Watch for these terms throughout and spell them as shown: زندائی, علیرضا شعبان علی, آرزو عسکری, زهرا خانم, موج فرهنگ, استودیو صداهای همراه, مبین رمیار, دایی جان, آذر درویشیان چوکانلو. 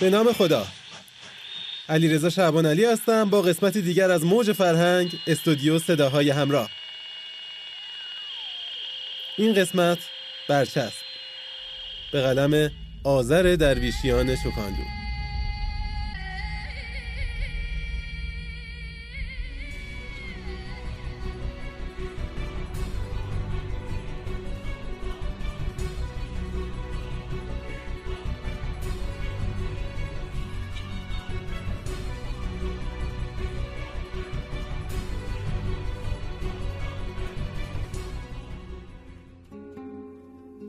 به نام خدا. علیرضا شعبان علی هستم با قسمتی دیگر از موج فرهنگ استودیو صداهای همراه. این قسمت برچسب به قلم آذر درویشیان چوکانلو.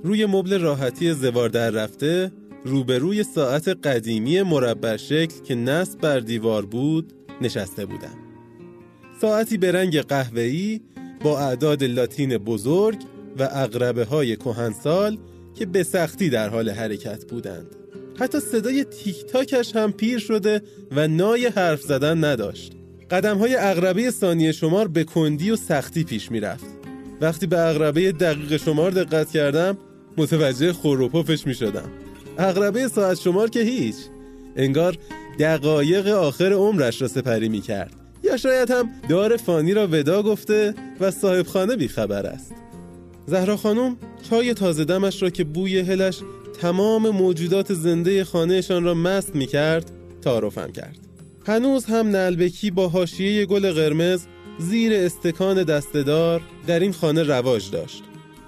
روی مبل راحتی زوار در رفته، روبروی ساعت قدیمی مربع شکل که نصب بر دیوار بود نشسته بودم. ساعتی به رنگ قهوه‌ای با اعداد لاتین بزرگ و عقربه‌های کهنسال که به سختی در حال حرکت بودند. حتی صدای تیک تاکش هم پیر شده و نای حرف زدن نداشت. قدم‌های عقربه ثانیه شمار به کندی و سختی پیش می‌رفت. وقتی به عقربه دقیق شمار دقت کردم متوجه خروپوفش می شدم. عقربه ساعت شمار که هیچ، انگار دقایق آخر عمرش را سپری می کرد، یا شاید هم دار فانی را ودا گفته و صاحب خانه بی خبر است. زهرا خانم چای تازه دمش را که بوی هلش تمام موجودات زنده خانهشان را مست می کرد تعارفم کرد. هنوز هم نلبکی با حاشیه گل قرمز زیر استکان دسته‌دار در این خانه رواج داشت.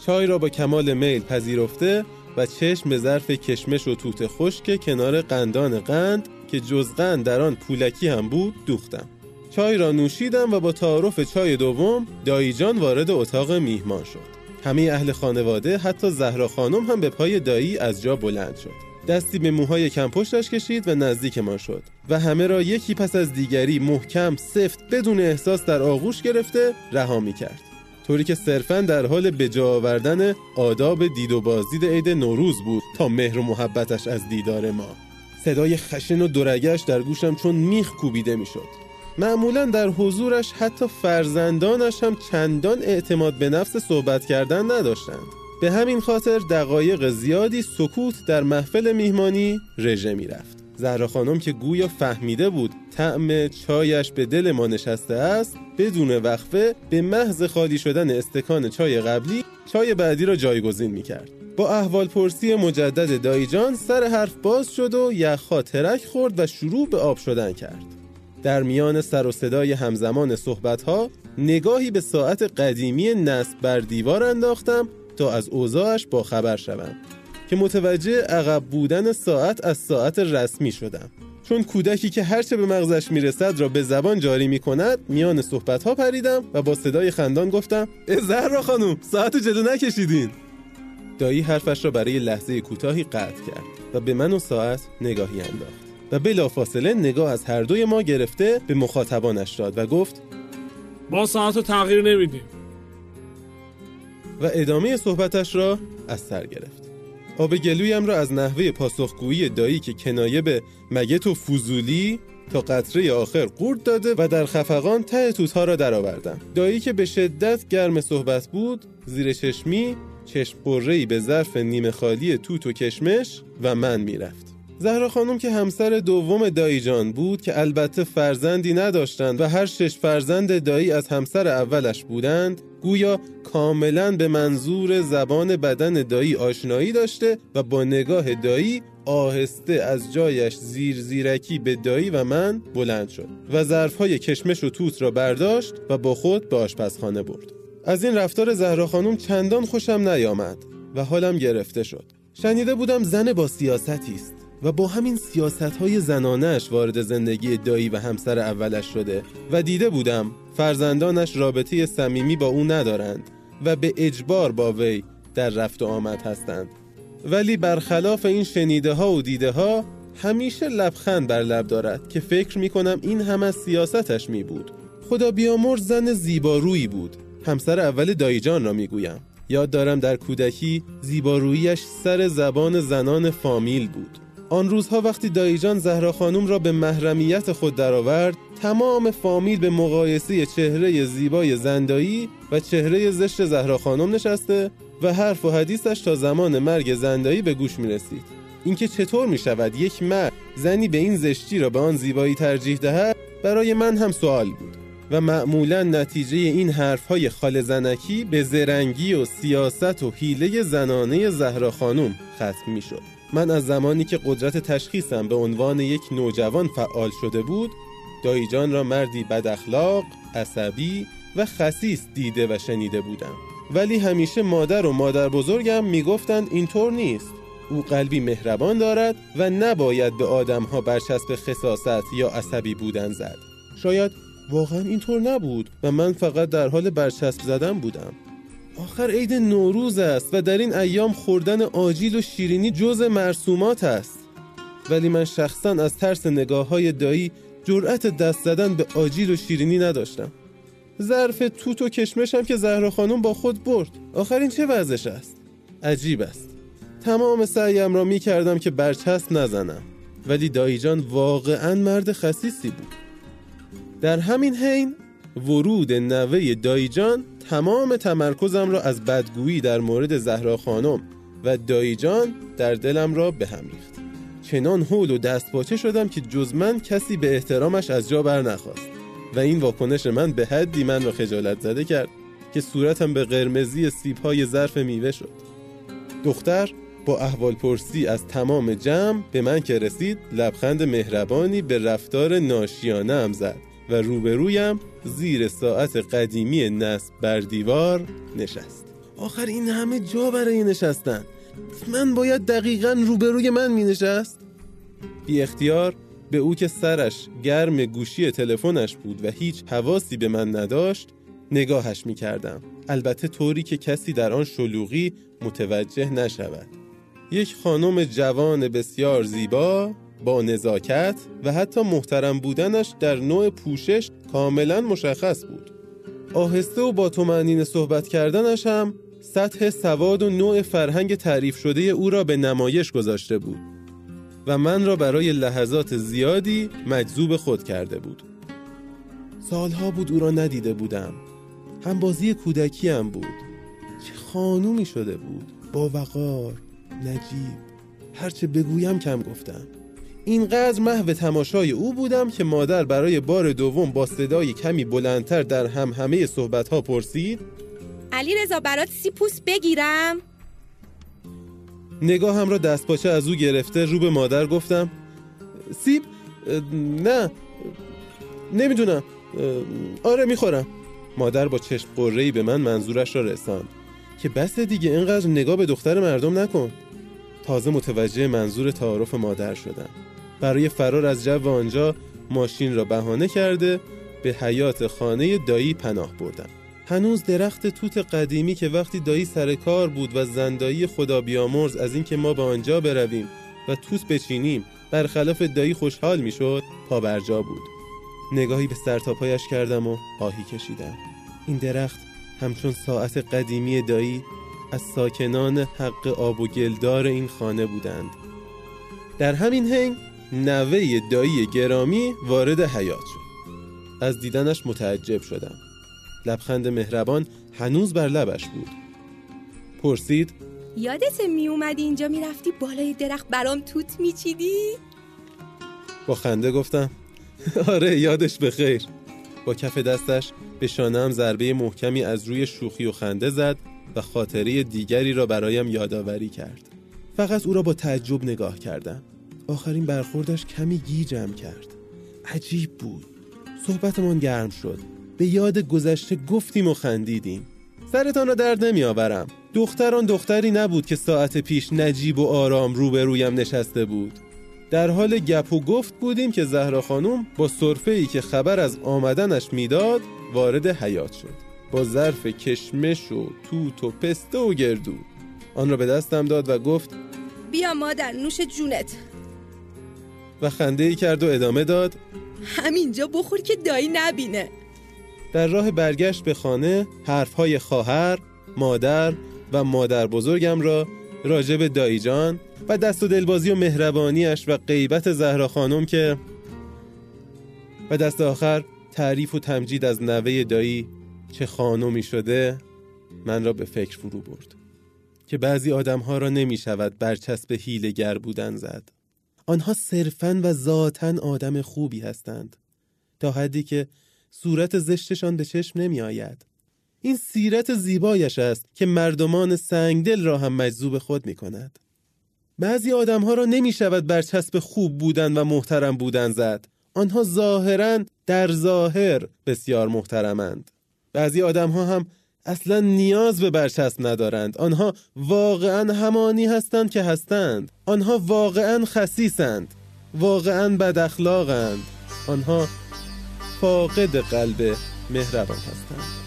چای را با کمال میل پذیرفته و چشم به ظرف کشمش و توت خشک کنار قندان قند که جز قند در آن پولکی هم بود دوختم. چای را نوشیدم و با تعارف چای دوم دایی جان وارد اتاق میهمان شد. همه اهل خانواده، حتی زهرا خانم هم به پای دایی از جا بلند شد. دستی به موهای کم پشتش کشید و نزدیک ما شد و همه را یکی پس از دیگری محکم، سفت، بدون احساس در آغوش گرفته رها می‌کرد. طوری که صرفاً در حال به جا آوردن آداب دید و بازدید عید نوروز بود تا مهر و محبتش از دیدار ما. صدای خشن و درگش در گوشم چون میخ کوبیده میشد. معمولاً در حضورش حتی فرزندانش هم چندان اعتماد به نفس صحبت کردن نداشتند. به همین خاطر دقایق زیادی سکوت در محفل میهمانی رژه میرفت. زهرا خانم که گویا فهمیده بود طعم چایش به دل ما نشسته است، بدون وقفه به محض خالی شدن استکان چای قبلی چای بعدی را جایگزین میکرد. با احوالپرسی مجدد دایی جان سر حرف باز شد و یخها ترک خورد و شروع به آب شدن کرد. در میان سر و صدای همزمان صحبتها نگاهی به ساعت قدیمی نصب بر دیوار انداختم تا از اوضاعش با خبر شدم که متوجه عقب بودن ساعت از ساعت رسمی شدم. چون کودکی که هرچه به مغزش میرسد را به زبان جاری میکند میان صحبتها پریدم و با صدای خندان گفتم زهرا خانم ساعت رو جدا نکشیدین. دایی حرفش را برای لحظه کوتاهی قطع کرد و به من و ساعت نگاهی انداخت و بلافاصله نگاه از هر دوی ما گرفته به مخاطبانش داد و گفت ما ساعت رو تغییر نمیدیم و ادامه صحبتش را از سر گرفت. آب گلویم را از نحوه پاسخگویی دایی که کنایه به مگه تو فضولی تا قطره آخر قورت داده و در خفقان ته توت‌ها را درآوردم. دایی که به شدت گرم صحبت بود، زیر چشمی چشم قره‌ای به ظرف نیمه خالی توت و کشمش و من میرفت. زهرا خانم که همسر دوم دایی جان بود که البته فرزندی نداشتند و هر 6 فرزند دایی از همسر اولش بودند، گویا کاملا به منظور زبان بدن دایی آشنایی داشته و با نگاه دایی آهسته از جایش زیر زیرکی به دایی و من بلند شد و ظرفهای کشمش و توت را برداشت و با خود به آشپزخانه برد. از این رفتار زهرا خانم چندان خوشم نیامد و حالم گرفته شد. شنیده بودم زن با سیاستی است و با همین سیاست‌های زنانه‌اش وارد زندگی دایی و همسر اولش شده و دیده بودم فرزندانش رابطه صمیمی با او ندارند و به اجبار با وی در رفت و آمد هستند. ولی برخلاف این شنیده‌ها و دیده‌ها همیشه لبخند بر لب دارد که فکر می‌کنم این هم از سیاستش می‌بود. خدا بیامرز زن زیبارویی بود. همسر اول دایی جان را می‌گویم. یاد دارم در کودکی زیباروییش سر زبان زنان فامیل بود. آن روزها وقتی دایی جان زهرا خانم را به محرمیت خود درآورد، تمام فامیل به مقایسه چهره زیبای زندائی و چهره زشت زهرا خانم نشسته و حرف و حدیثش تا زمان مرگ زندائی به گوش می رسید. اینکه چطور می شود یک مرد زنی به این زشتی را به آن زیبایی ترجیح دهد برای من هم سوال بود و معمولا نتیجه این حرفهای خال زنکی به زرنگی و سیاست و حیله زنانه زهرا خانم ختم می شد. من از زمانی که قدرت تشخیصم به عنوان یک نوجوان فعال شده بود، دایی جان را مردی بد اخلاق، عصبی و خسیس دیده و شنیده بودم، ولی همیشه مادر و مادر بزرگم می گفتند اینطور نیست، او قلبی مهربان دارد و نباید به آدمها برچسب خساست یا عصبی بودن زد. شاید واقعا اینطور نبود و من فقط در حال برچسب زدن بودم. آخر عید نوروز است و در این ایام خوردن آجیل و شیرینی جزء مرسومات است، ولی من شخصا از ترس نگاه‌های دایی جرأت دست زدن به آجیل و شیرینی نداشتم. ظرف توت و کشمشم که زهرا خانم با خود برد، آخر این چه وضعش است؟ عجیب است. تمام سعیم را می کردم که برچسب نزنم، ولی دایی جان واقعا مرد خسیسی بود. در همین حین ورود نوه دایی جان تمام تمرکزم را از بدگویی در مورد زهرا خانم و دایی جان در دلم را به هم ریخت. چنان هول و دستپاچه شدم که جز من کسی به احترامش از جا بر نخواست و این واکنش من به حدی من را خجالت زده کرد که صورتم به قرمزی سیب‌های ظرف میوه شد. دختر با احوالپرسی از تمام جمع به من که رسید، لبخند مهربانی به رفتار ناشیانه ام زد و روبرویم زیر ساعت قدیمی نصب بر دیوار نشست. آخر این همه جا برای نشستن، من باید دقیقاً روبروی من می نشست؟ بی اختیار به او که سرش گرم گوشی تلفنش بود و هیچ حواسی به من نداشت نگاهش می کردم، البته طوری که کسی در آن شلوغی متوجه نشود. یک خانم جوان بسیار زیبا با نزاکت و حتی محترم بودنش در نوع پوشش کاملا مشخص بود. آهسته و با طمأنینه صحبت کردنش هم سطح سواد و نوع فرهنگ تعریف شده او را به نمایش گذاشته بود و من را برای لحظات زیادی مجذوب خود کرده بود. سالها بود او را ندیده بودم، هم بازی کودکی هم بود. چه خانومی شده بود، با وقار، نجیب. هرچه بگویم کم گفتم. اینقدر محو تماشای او بودم که مادر برای بار دوم با صدای کمی بلندتر در همهمه صحبت‌ها پرسید: علیرضا برات 30 پوست بگیرم؟ نگاهم را دستپاچه از او گرفته رو به مادر گفتم: سیب؟ نه، نمیدونم، آره میخورم. مادر با چشم قره‌ای به من منظورش را رساند که بس دیگه، اینقدر نگاه به دختر مردم نکن. تازه متوجه منظور تعارف مادر شدم. برای فرار از جو آنجا ماشین را بهانه کرده به حیاط خانه دایی پناه بردم. هنوز درخت توت قدیمی که وقتی دایی سر کار بود و زندائی خدا بیامرز از اینکه ما به آنجا برویم و توت بچینیم برخلاف دایی خوشحال میشد، پا بر جا بود. نگاهی به سر تا پایش کردم و آهی کشیدم. این درخت همچون ساعت قدیمی دایی از ساکنان حق آب و گلدار این خانه بودند. در همین حین نوه دایی گرامی وارد حیاط شد. از دیدنش متعجب شدم. لبخند مهربان هنوز بر لبش بود. پرسید: یادت می اومد اینجا می رفتی بالای درخت برام توت می چیدی؟ با خنده گفتم: آره یادش بخیر. با کف دستش به شانه‌ام ضربه محکمی از روی شوخی و خنده زد و خاطره دیگری را برایم یادآوری کرد. فقط او را با تعجب نگاه کردم. آخرین برخوردش کمی گیجم کرد. عجیب بود. صحبتمان گرم شد. به یاد گذشته گفتیم و خندیدیم. سرتان را درد نمی آورم. دختران دختری نبود که ساعت پیش نجیب و آرام روبرویم نشسته بود. در حال گپ و گفت بودیم که زهرا خانم با سرفه‌ای که خبر از آمدنش میداد وارد حیاط شد. با ظرف کشمش و توت و پسته و گردو. آن را به دستم داد و گفت: بیا مادر، نوش جونت. و خنده‌ای کرد و ادامه داد: همینجا بخور که دایی نبینه. در راه برگشت به خانه حرف‌های خواهر، مادر و مادر بزرگم را راجب دایی جان و دست و دلبازی و مهربانیش و غیبت زهرا خانم که و دست آخر تعریف و تمجید از نوه دایی چه خانومی شده من را به فکر فرو برد. که بعضی آدمها را نمی شود برچسب حیله‌گر بودن زد. آنها صرفاً و ذاتاً آدم خوبی هستند، تا حدی که صورت زشتشان به چشم نمی آید. این سیرت زیبایش است که مردمان سنگدل را هم مجذوب خود می کند. بعضی آدمها را نمی شود برچسب خوب بودن و محترم بودن زد. آنها ظاهراً در ظاهر بسیار محترمند. بعضی آدمها هم اصلا نیاز به برچسب ندارند. آنها واقعاً همانی هستند که هستند. آنها واقعاً خسیسند، واقعاً بد اخلاقند. آنها فاقد قلب مهربان هستند.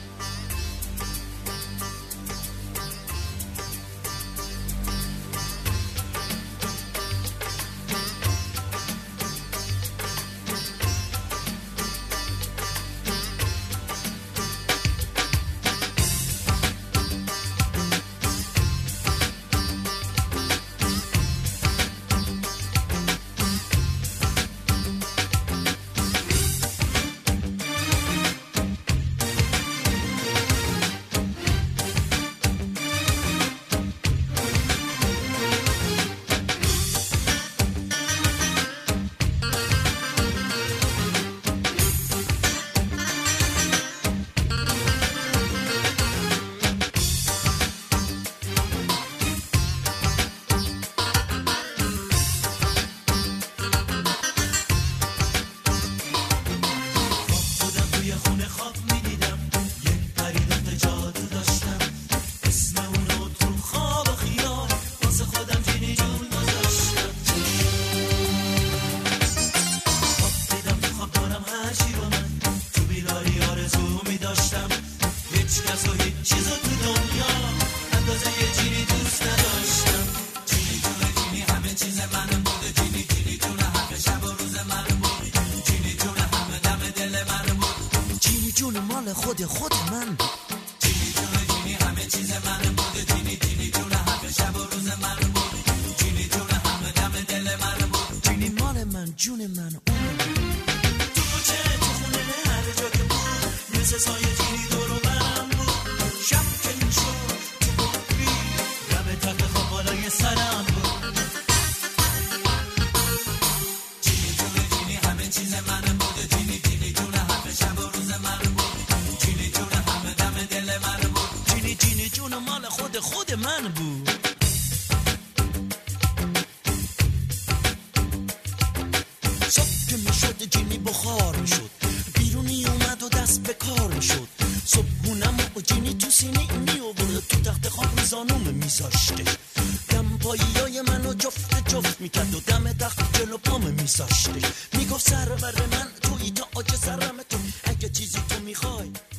میگفت سرور من توی تا آج سرم تو اگه چیزی تو میخوای